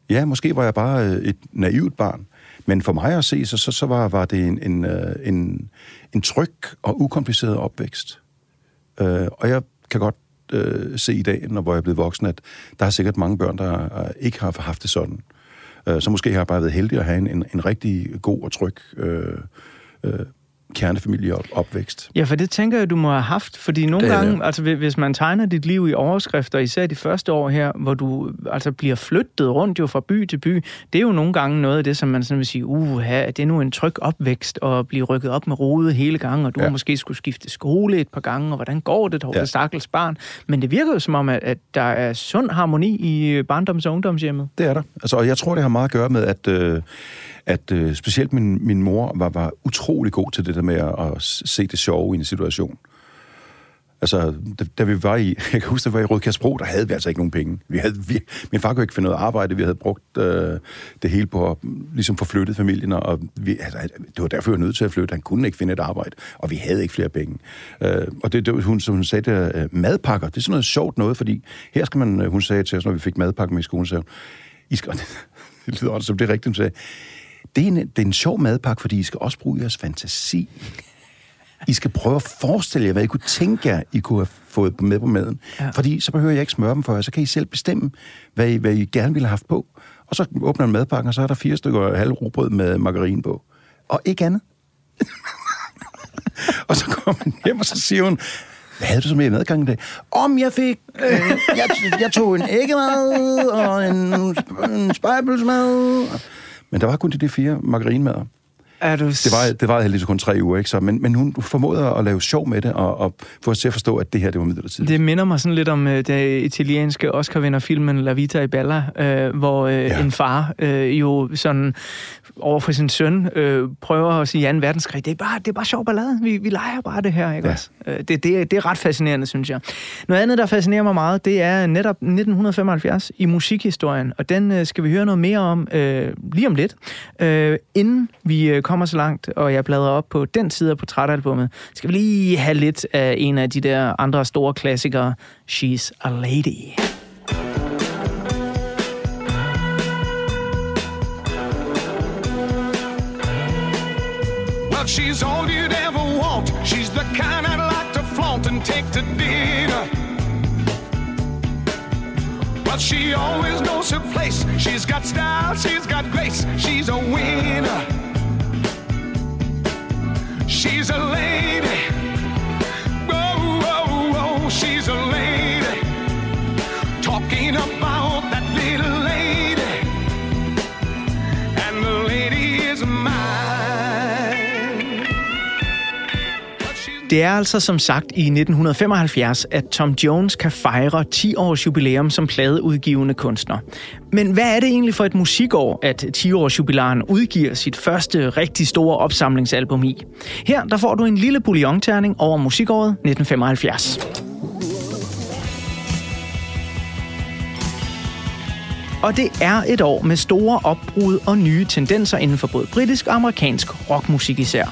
Ja, måske var jeg bare et naivt barn, men for mig at se, så, så, så var, var det en, en, en, en tryg og ukompliceret opvækst. Uh, og jeg kan godt uh, se i dag, når jeg er blevet voksen, at der er sikkert mange børn, der uh, ikke har haft det sådan. Uh, så måske har jeg bare været heldig at have en, en, en rigtig god og tryg uh, uh, kernefamilieopvækst. Ja, for det tænker jeg, du må have haft, fordi nogle det, gange, ja. altså hvis man tegner dit liv i overskrifter, især de første år her, hvor du altså bliver flyttet rundt jo fra by til by, det er jo nogle gange noget af det, som man sådan vil sige, uha, det er nu en tryg opvækst at blive rykket op med rode hele gangen, og du ja. har måske skulle skifte skole et par gange, og hvordan går det, dog, ja. det stakkels barn? Men det virker jo som om, at, at der er sund harmoni i barndoms- og ungdomshjemmet. Det er der. Altså, og jeg tror, det har meget at gøre med, at øh, at øh, specielt min, min mor var, var utrolig god til det der med at, at se det sjove i en situation. Altså, da, da vi var i, jeg kan huske, da vi var i Rødkærsbro, der havde vi altså ikke nogen penge. Vi havde, vi, min far kunne ikke finde noget arbejde, vi havde brugt øh, det hele på at ligesom forflytte familien, og vi, altså, det var derfor, jeg var nødt til at flytte. Han kunne ikke finde et arbejde, og vi havde ikke flere penge. Øh, og det, det, hun, som hun sagde, der, madpakker, det er sådan noget sjovt noget, fordi her skal man, hun sagde til os, når vi fik madpakker med i skolen, så I skal, det lyder også, som det er rigtigt, hun sagde, Det er, en, det er en sjov madpakke, fordi I skal også bruge jeres fantasi. I skal prøve at forestille jer, hvad I kunne tænke jer, I kunne have fået med på maden. Ja. Fordi så behøver jeg ikke smøre dem for jer, så kan I selv bestemme, hvad I, hvad I gerne ville have haft på. Og så åbner en madpakke, og så er der fire stykker halv rugbrød med margarine på. Og ikke andet. Og så kommer man hjem, og så siger hun, hvad havde du så med i madgangen i dag? Om jeg fik... Øh, jeg, jeg tog en æggemad, og en, en spejlpølsemad... Men der var kun de, de fire margarinemad. Du... Det var det var heldigvis kun tre uger, ikke så, men men hun formåede at lave sjov med det og, og få os til at forstå, at det her det var midlertidigt. Det minder mig sådan lidt om uh, det italienske Oscar-vinderfilmen La Vita e Bella, uh, hvor uh, ja. en far uh, jo sådan over for sin søn uh, prøver at sige anden verdenskrig. Det er bare det er bare sjov ballade. Vi vi leger bare det her, ikke ja. også? Uh, det det det er ret fascinerende, synes jeg. Noget andet der fascinerer mig meget, det er netop nitten femoghalvfjerds i musikhistorien, og den uh, skal vi høre noget mere om uh, lige om lidt. Uh, inden vi uh, kommer så langt, og jeg bladrer op på den side af portrætalbummet, skal vi lige have lidt af en af de der andre store klassikere, She's a Lady. Well, she's all you'd ever want. She's the kind I'd like to flaunt and take to dinner. Well, she always knows her place. She's got style, she's got grace. She's a winner. She's a lady, oh, oh, oh, she's a lady, talking about that little lady, and the lady is mine. Det er altså som sagt i nitten femoghalvfjerds, at Tom Jones kan fejre ti års jubilæum som pladeudgivende kunstner. Men hvad er det egentlig for et musikår, at ti års jubilaren udgiver sit første rigtig store opsamlingsalbum i? Her der får du en lille bouillonterning over musikåret nitten femoghalvfjerds. Og det er et år med store opbrud og nye tendenser inden for både britisk og amerikansk rockmusik især.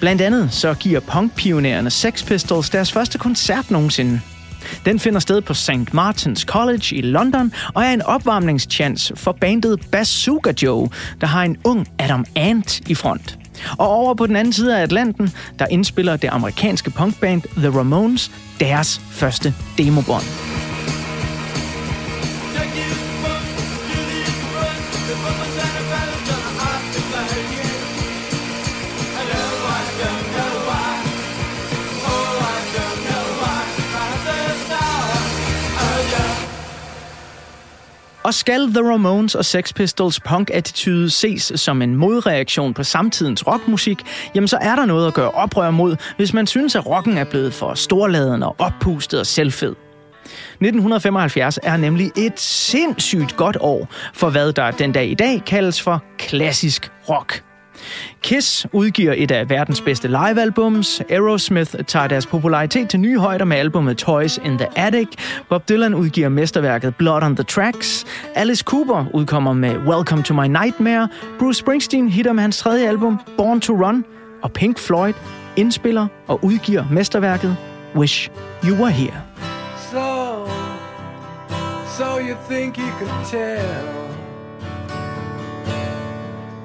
Blandt andet så giver punkpionærerne Sex Pistols deres første koncert nogensinde. Den finder sted på Saint Martin's College i London og er en opvarmningschance for bandet Bazooka Joe, der har en ung Adam Ant i front. Og over på den anden side af Atlanten, der indspiller det amerikanske punkband The Ramones deres første demobånd. Og skal The Ramones og Sex Pistols punk-attitude ses som en modreaktion på samtidens rockmusik, jamen så er der noget at gøre oprør mod, hvis man synes, at rocken er blevet for storladen og oppustet og selvfed. nitten femoghalvfjerds er nemlig et sindssygt godt år for hvad der den dag i dag kaldes for klassisk rock. Kiss udgiver et af verdens bedste livealbums, Aerosmith tager deres popularitet til nye højder med albumet Toys in the Attic, Bob Dylan udgiver mesterværket Blood on the Tracks, Alice Cooper udkommer med Welcome to My Nightmare, Bruce Springsteen hitter med hans tredje album Born to Run, og Pink Floyd indspiller og udgiver mesterværket Wish You Were Here. So, so you think you could tell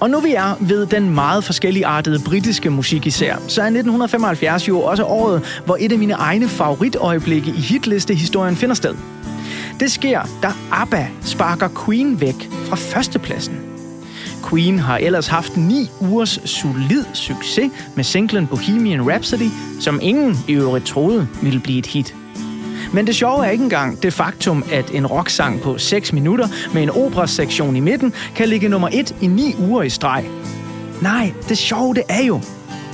Og nu vi er ved den meget forskelligartede britiske musik især, så er nitten femoghalvfjerds jo også året, hvor et af mine egne favoritøjeblikke i hitlistehistorien finder sted. Det sker, da ABBA sparker Queen væk fra førstepladsen. Queen har ellers haft ni ugers solid succes med singlen Bohemian Rhapsody, som ingen i øvrigt troede ville blive et hit. Men det sjove er ikke engang det faktum, at en rocksang på seks minutter med en operasektion i midten kan ligge nummer et i ni uger i streg. Nej, det sjove det er jo,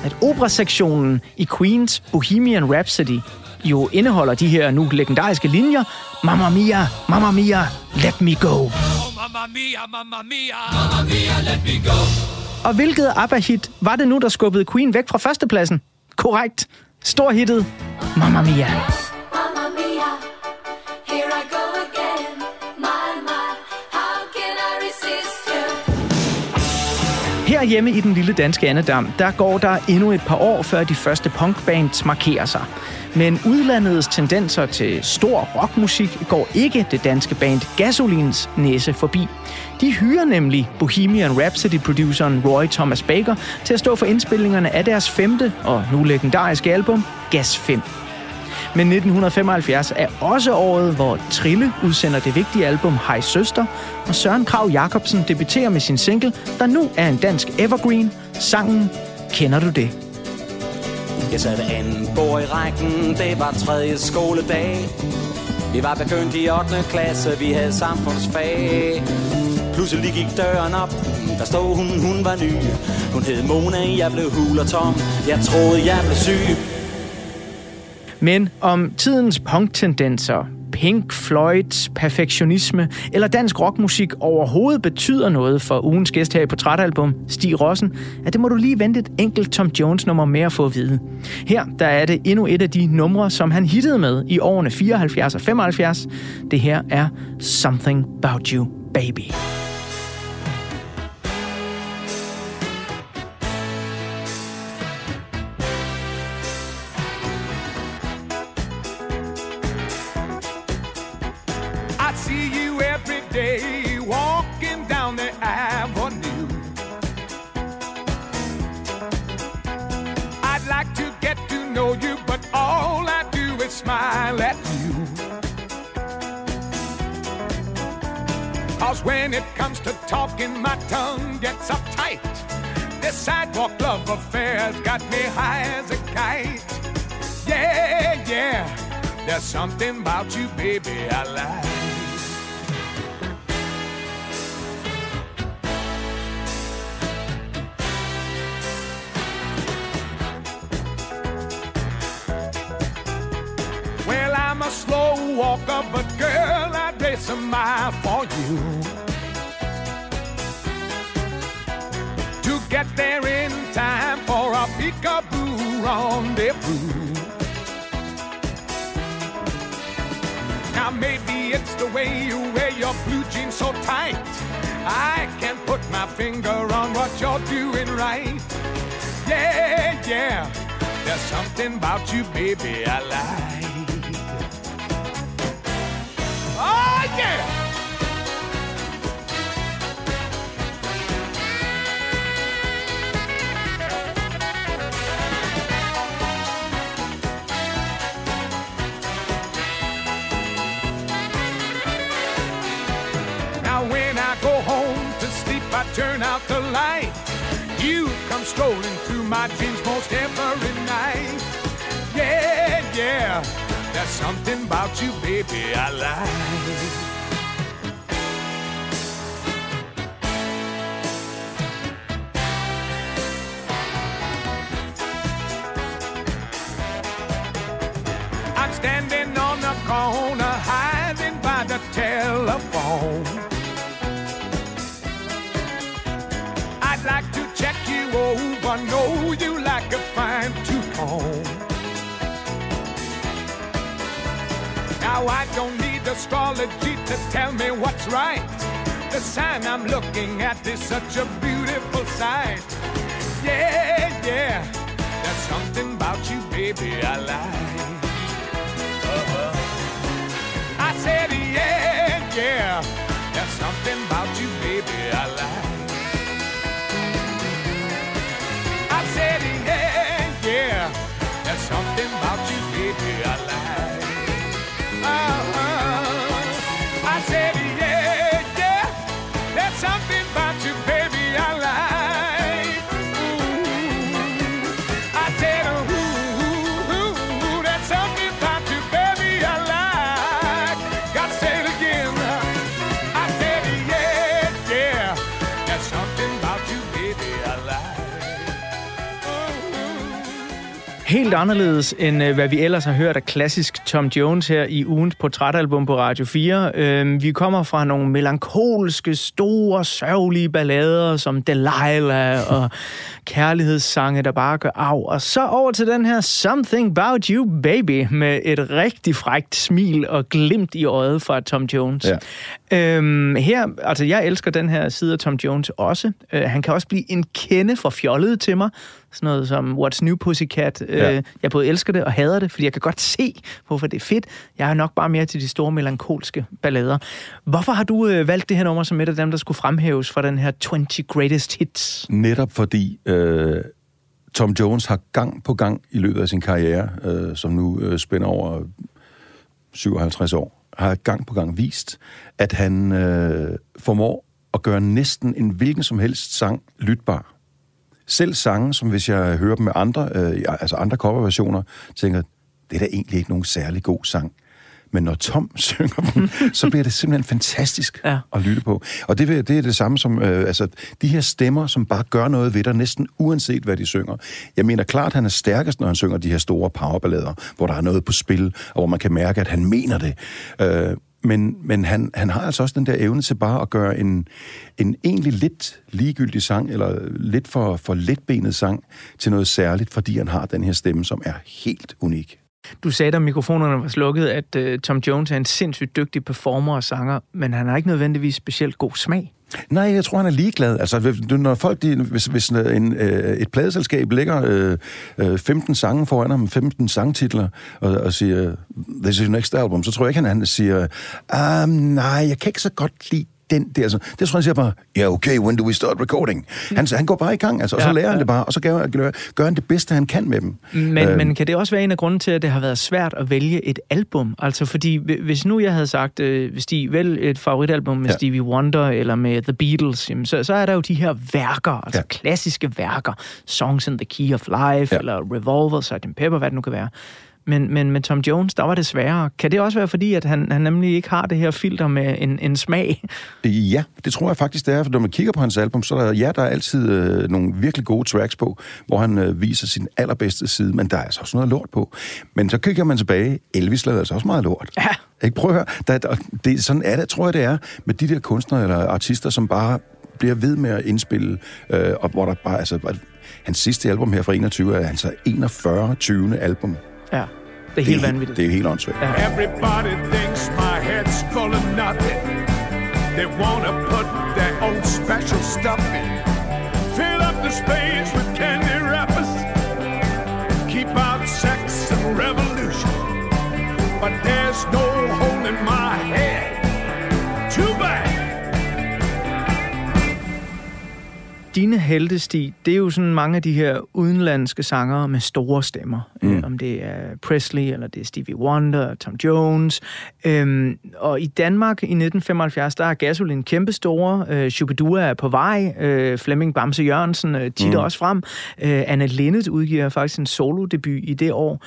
at operasektionen i Queens Bohemian Rhapsody jo indeholder de her nu legendariske linjer: Mamma mia, mamma mia, let me go. Mamma mia, mamma mia, mamma mia, let me go. Og hvilket ABBA-hit var det nu, der skubbede Queen væk fra førstepladsen? Korrekt. Storhittet Mamma Mia. Herhjemme i den lille danske andedam, der går der endnu et par år, før de første punkbands markerer sig. Men udlandets tendenser til stor rockmusik går ikke det danske band Gasolins næse forbi. De hyrer nemlig Bohemian Rhapsody-produceren Roy Thomas Baker til at stå for indspillingerne af deres femte og nu legendariske album, Gas fem. Men nitten femoghalvfjerds er også året, hvor Trille udsender det vigtige album Hej Søster, og Søren Kragh Jacobsen debuterer med sin single, der nu er en dansk evergreen, sangen Kender du det? Jeg satte anden bord i rækken, det var tredje skoledag. Vi var begyndt i ottende klasse, vi havde samfundsfag. Pludselig gik døren op, der stod hun, hun var ny. Hun hed Mona, jeg blev hul og tom, jeg troede jeg blev syg. Men om tidens punktendenser, Pink Floyds perfektionisme eller dansk rockmusik overhovedet betyder noget for ugens gæst her i Portrætalbum, Stig Rossen, at det må du lige vente et enkelt Tom Jones-nummer mere at få at vide. Her der er det endnu et af de numre, som han hittede med i årene fireoghalvfjerds og femoghalvfjerds. Det her er Something About You, Baby. Smile at you, 'cause when it comes to talking, my tongue gets uptight. This sidewalk love affair's got me high as a kite. Yeah, yeah, there's something about you, baby, I like. A slow walker, but girl, I'd race a mile for you. To get there in time for a peekaboo rendezvous. Now maybe it's the way you wear your blue jeans so tight. I can't put my finger on what you're doing right. Yeah, yeah, there's something about you, baby, I like. Yeah! Now when I go home to sleep, I turn out the light. You come strolling through my dreams most every night. Yeah, yeah. There's something about you, baby, I like. I'm standing on the corner, hiding by the telephone. I'd like to check you over, know you like a fine tooth comb. Now I don't need astrology to tell me what's right. The sign I'm looking at is such a beautiful sight. Yeah, yeah, there's something about you, baby, I like. Uh-huh. I said, yeah, yeah, there's something about you, baby, I like. Helt anderledes end hvad vi ellers har hørt af klassisk Tom Jones her i ugens portrætalbum på Radio fire. Vi kommer fra nogle melankolske, store, sørgelige ballader som Delilah og kærlighedssange, der bare gør af. Og så over til den her Something About You Baby med et rigtig frækt smil og glimt i øjet fra Tom Jones. Ja. Øhm, her, altså jeg elsker den her side af Tom Jones også. Øh, han kan også blive en kende for fjollet til mig. Sådan noget som What's New Pussycat. Ja. Jeg både elsker det og hader det, fordi jeg kan godt se, hvorfor det er fedt. Jeg er nok bare mere til de store melankolske ballader. Hvorfor har du øh, valgt det her nummer som et af dem, der skulle fremhæves fra den her tyve Greatest Hits? Netop fordi øh, Tom Jones har gang på gang i løbet af sin karriere, øh, som nu øh, spænder over syvoghalvtreds år, har gang på gang vist, at han øh, formår at gøre næsten en hvilken som helst sang lytbar. Selv sange, som hvis jeg hører dem med andre, øh, altså andre coverversioner, tænker, det er da egentlig ikke nogen særlig god sang. Men når Tom synger dem, så bliver det simpelthen fantastisk ja. At lytte på. Og det, det er det samme som, øh, altså, de her stemmer, som bare gør noget ved dig, næsten uanset hvad de synger. Jeg mener klart, han er stærkest, når han synger de her store powerballader, hvor der er noget på spil, og hvor man kan mærke, at han mener det. Øh, Men, men han, han har altså også den der evne til bare at gøre en, en egentlig lidt ligegyldig sang, eller lidt for, for letbenet sang, til noget særligt, fordi han har den her stemme, som er helt unik. Du sagde, da mikrofonerne var slukket, at uh, Tom Jones er en sindssygt dygtig performer og sanger, men han har ikke nødvendigvis specielt god smag. Nej, jeg tror, han er ligeglad. Altså, når folk, de, hvis, hvis en, øh, et pladeselskab lægger øh, femten sange foran ham, femten sangtitler, og, og siger, this is your next album, så tror jeg ikke, han siger, um, nej, jeg kan ikke så godt lide den der. Altså, det tror jeg, han siger bare, ja, yeah, okay, when do we start recording? Han, han går bare i gang, altså, og ja, så lærer ja. Han det bare, og så gør, gør, gør han det bedste, han kan med dem. Men, øh, men kan det også være en af grunden til, at det har været svært at vælge et album? Altså, fordi hvis nu jeg havde sagt, øh, hvis de vælger et favoritalbum med ja. Stevie Wonder eller med The Beatles, jamen, så, så er der jo de her værker, altså ja. Klassiske værker, Songs in the Key of Life, ja. Eller Revolver, Sergeant Pepper, hvad det nu kan være. Men, men med Tom Jones, der var det sværere. Kan det også være fordi, at han, han nemlig ikke har det her filter med en, en smag? Det, ja, det tror jeg faktisk, det er. For når man kigger på hans album, så er der, ja, der er altid øh, nogle virkelig gode tracks på, hvor han øh, viser sin allerbedste side, men der er altså også noget lort på. Men så kigger man tilbage, Elvis lavede altså også meget lort. Ja. Ikke? Prøv at høre, der, der, det, sådan er det, tror jeg, det er med de der kunstnere eller artister, som bare bliver ved med at indspille, øh, og hvor der bare, altså, hans sidste album her fra enogtyve er altså enogfyrre tyvende album. Ja, det er helt det, vanvittigt. Det er helt åndssvagt. Ja. Everybody thinks my head's full of nothing. They wanna put their own special stuff in. Fill up the space with candy wrappers. Keep out sex and revolution. But there's no hole in my head. Too bad. Dine helte, Stig, det er jo sådan mange af de her udenlandske sangere med store stemmer. Mm. Øh, om det er Presley, eller det er Stevie Wonder, Tom Jones. Øhm, og i Danmark i nitten femoghalvfjerds, der er Gasolin kæmpestore. Øh, Shubidua er på vej. Øh, Flemming Bamse Jørgensen øh, titter mm. også frem. Øh, Anne Linnet udgiver faktisk en solodebut i det år.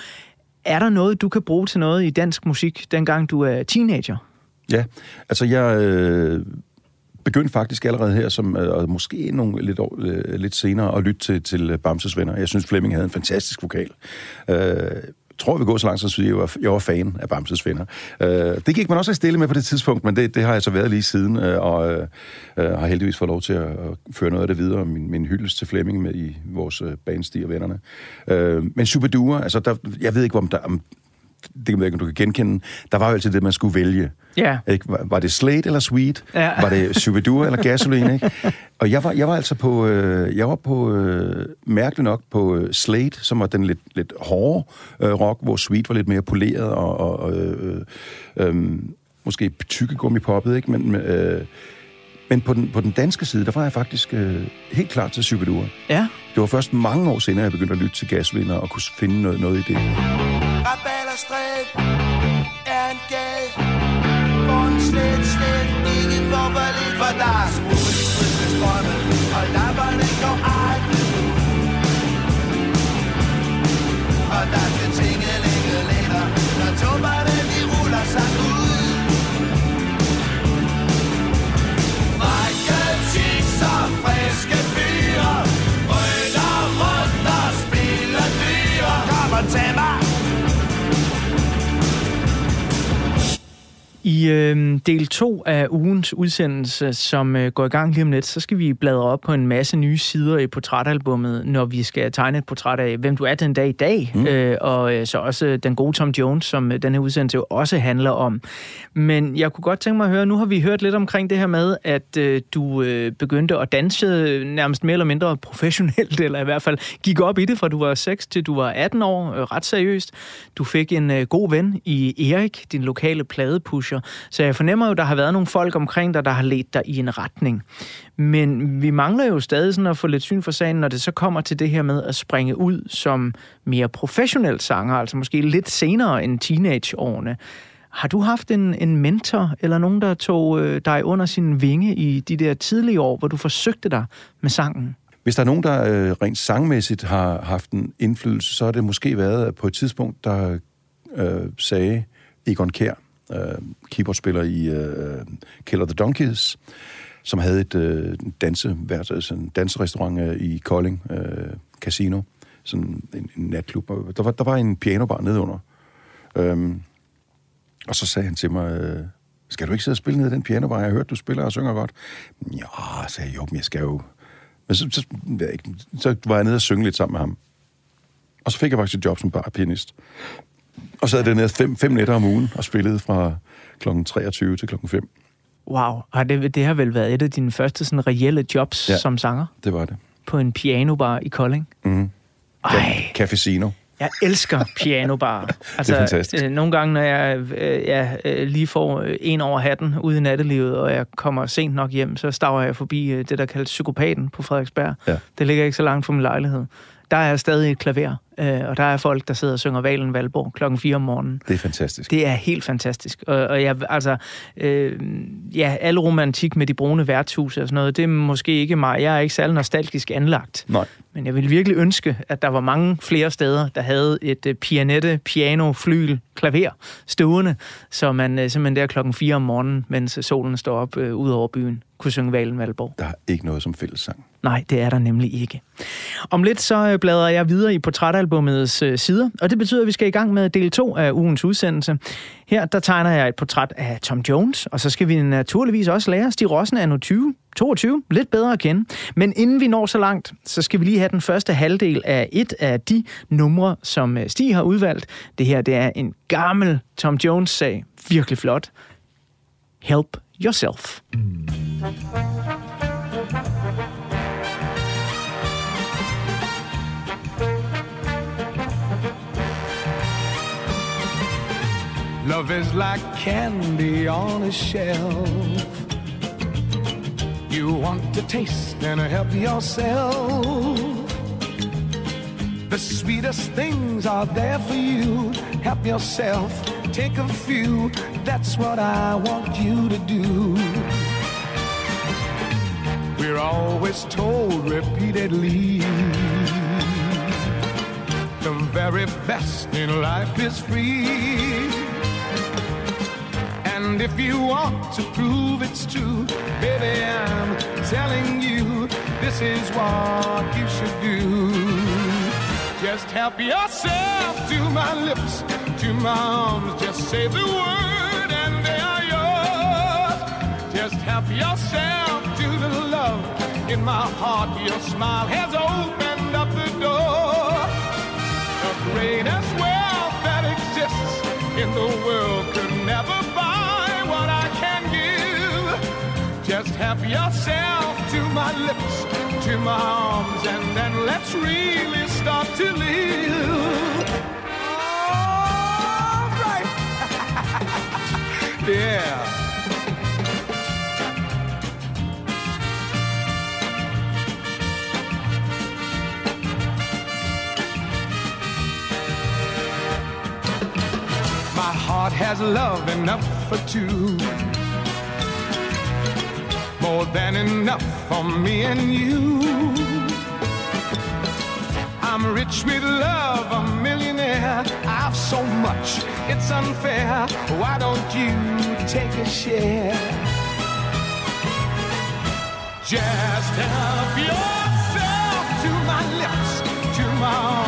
Er der noget, du kan bruge til noget i dansk musik, dengang du er teenager? Ja, altså jeg... Øh begyndte faktisk allerede her, som, og måske nogle lidt, år, lidt senere, at lytte til, til Bamses Venner. Jeg synes, Flemming havde en fantastisk vokal. Jeg øh, tror, vi går så langt, så jeg var, jeg var fan af Bamses Venner. Øh, det gik man også stille med på det tidspunkt, men det, det har jeg så været lige siden, øh, og øh, har heldigvis fået lov til at føre noget af det videre. Min, min hyldest til Flemming med i vores øh, bandstig og vennerne. Øh, men Shubidua, altså, der, jeg ved ikke, om der... Om, det kan du kan genkende, der var jo altid det, man skulle vælge. Yeah. Var, var det Slate eller Sweet? Yeah. Var det Shubidua eller Gasolin? Ikke? Og jeg var, jeg var altså på, øh, jeg var på øh, mærkeligt nok på øh, Slate, som var den lidt, lidt hårde øh, rock, hvor Sweet var lidt mere poleret og, og, og øh, øh, måske tykkegummi poppet, ikke? Men, øh, men på, den, på den danske side, der var jeg faktisk øh, helt klar til Shubidua. Yeah. Det var først mange år senere, jeg begyndte at lytte til Gasolin og kunne finde noget, noget i det. Stræt er en gade, hvor en slet, slet ikke får for lidt, for der er smule strømmen, og lapperne går aldrig ud. Og der skal tingene ligge lettere, når tummerne de ruller sig ud. Frække tids og friske fyre, brøller rundt og spiller dyre. I øh, del to af ugens udsendelse, som øh, går i gang lige om lidt, så skal vi bladre op på en masse nye sider i portrætalbummet, når vi skal tegne et portræt af, hvem du er den dag i dag, mm. øh, og øh, så også øh, den gode Tom Jones, som øh, den her udsendelse jo også handler om. Men jeg kunne godt tænke mig at høre, nu har vi hørt lidt omkring det her med, at øh, du øh, begyndte at danse nærmest mere eller mindre professionelt, eller i hvert fald gik op i det, fra du var seks til du var atten år, øh, ret seriøst. Du fik en øh, god ven i Erik, din lokale pladepusher. Så jeg fornemmer jo, at der har været nogle folk omkring dig, der har ledt dig i en retning. Men vi mangler jo stadig sådan at få lidt syn for sagen, når det så kommer til det her med at springe ud som mere professionel sanger, altså måske lidt senere end teenageårene. Har du haft en, en mentor eller nogen, der tog øh, dig under sin vinge i de der tidlige år, hvor du forsøgte dig med sangen? Hvis der er nogen, der øh, rent sangmæssigt har haft en indflydelse, så har det måske været på et tidspunkt, der øh, sagde Egon Kjær, Uh, keyboardspiller i uh, Killer the Donkeys, som havde et uh, dansevært, altså en danserestaurant uh, i Kolding, uh, casino, sådan en, en natklub. Der var, der var en pianobar nedenunder. Um, og så sagde han til mig, uh, skal du ikke sidde og spille ned i den pianobar? Jeg har hørt, du spiller og synger godt. Ja, sagde jeg, jo, men jeg skal jo. Men så, så, jeg ikke, så var jeg nede og synge lidt sammen med ham. Og så fik jeg faktisk et job som barpianist. Og så sad det nede fem, fem nætter om ugen og spillede fra klokken treogtyve til klokken fem. Wow, og det, det har vel været et af dine første sådan reelle jobs, ja, som sanger? Det var det. På en pianobar i Kolding? Mhm. Ej. Cafecino. Jeg elsker pianobar. Altså, det er fantastisk. Øh, nogle gange, når jeg øh, ja, øh, lige får en over hatten ude i nattelivet, og jeg kommer sent nok hjem, så stager jeg forbi øh, det, der kaldes Psykopaten på Frederiksberg. Ja. Det ligger ikke så langt fra min lejlighed. Der er stadig et klaver, øh, og der er folk, der sidder og synger Valen Valborg klokken fire om morgenen. Det er fantastisk. Det er helt fantastisk. Og, og jeg, altså, øh, ja, al romantik med de brune værtshuse og sådan noget, det er måske ikke mig. Jeg er ikke særlig nostalgisk anlagt. Nej. Men jeg ville virkelig ønske, at der var mange flere steder, der havde et øh, pianette, piano, flyl, klaver stående, så man øh, simpelthen der klokken fire om morgenen, mens solen står op øh, ud over byen, kunne synge Valen Valborg. Der er ikke noget som fællessang. Nej, det er der nemlig ikke. Om lidt så bladrer jeg videre i portrætalbummets sider, og det betyder, at vi skal i gang med del to af ugens udsendelse. Her der tegner jeg et portræt af Tom Jones, og så skal vi naturligvis også lære Stig Rossen anno tyve toogtyve lidt bedre at kende. Men inden vi når så langt, så skal vi lige have den første halvdel af et af de numre, som Stig har udvalgt. Det her det er en gammel Tom Jones-sag. Virkelig flot. Help Yourself. Love is like candy on a shelf. You want to taste and help yourself. The sweetest things are there for you. Help yourself, take a few. That's what I want you to do. We're always told repeatedly, the very best in life is free. And if you want to prove it's true, baby, I'm telling you, this is what you should do. Just help yourself to my lips, to my arms. Just say the word and they are yours. Just help yourself to the love in my heart. Your smile has opened up the door. The greatest wealth that exists in the world could never buy what I can give. Just help yourself to my lips, to my arms, and then let's really start to live. All right. Yeah. My heart has love enough for two, more than enough for me and you. I'm rich with love, a millionaire. I've so much, it's unfair. Why don't you take a share? Just help yourself to my lips, to my arms.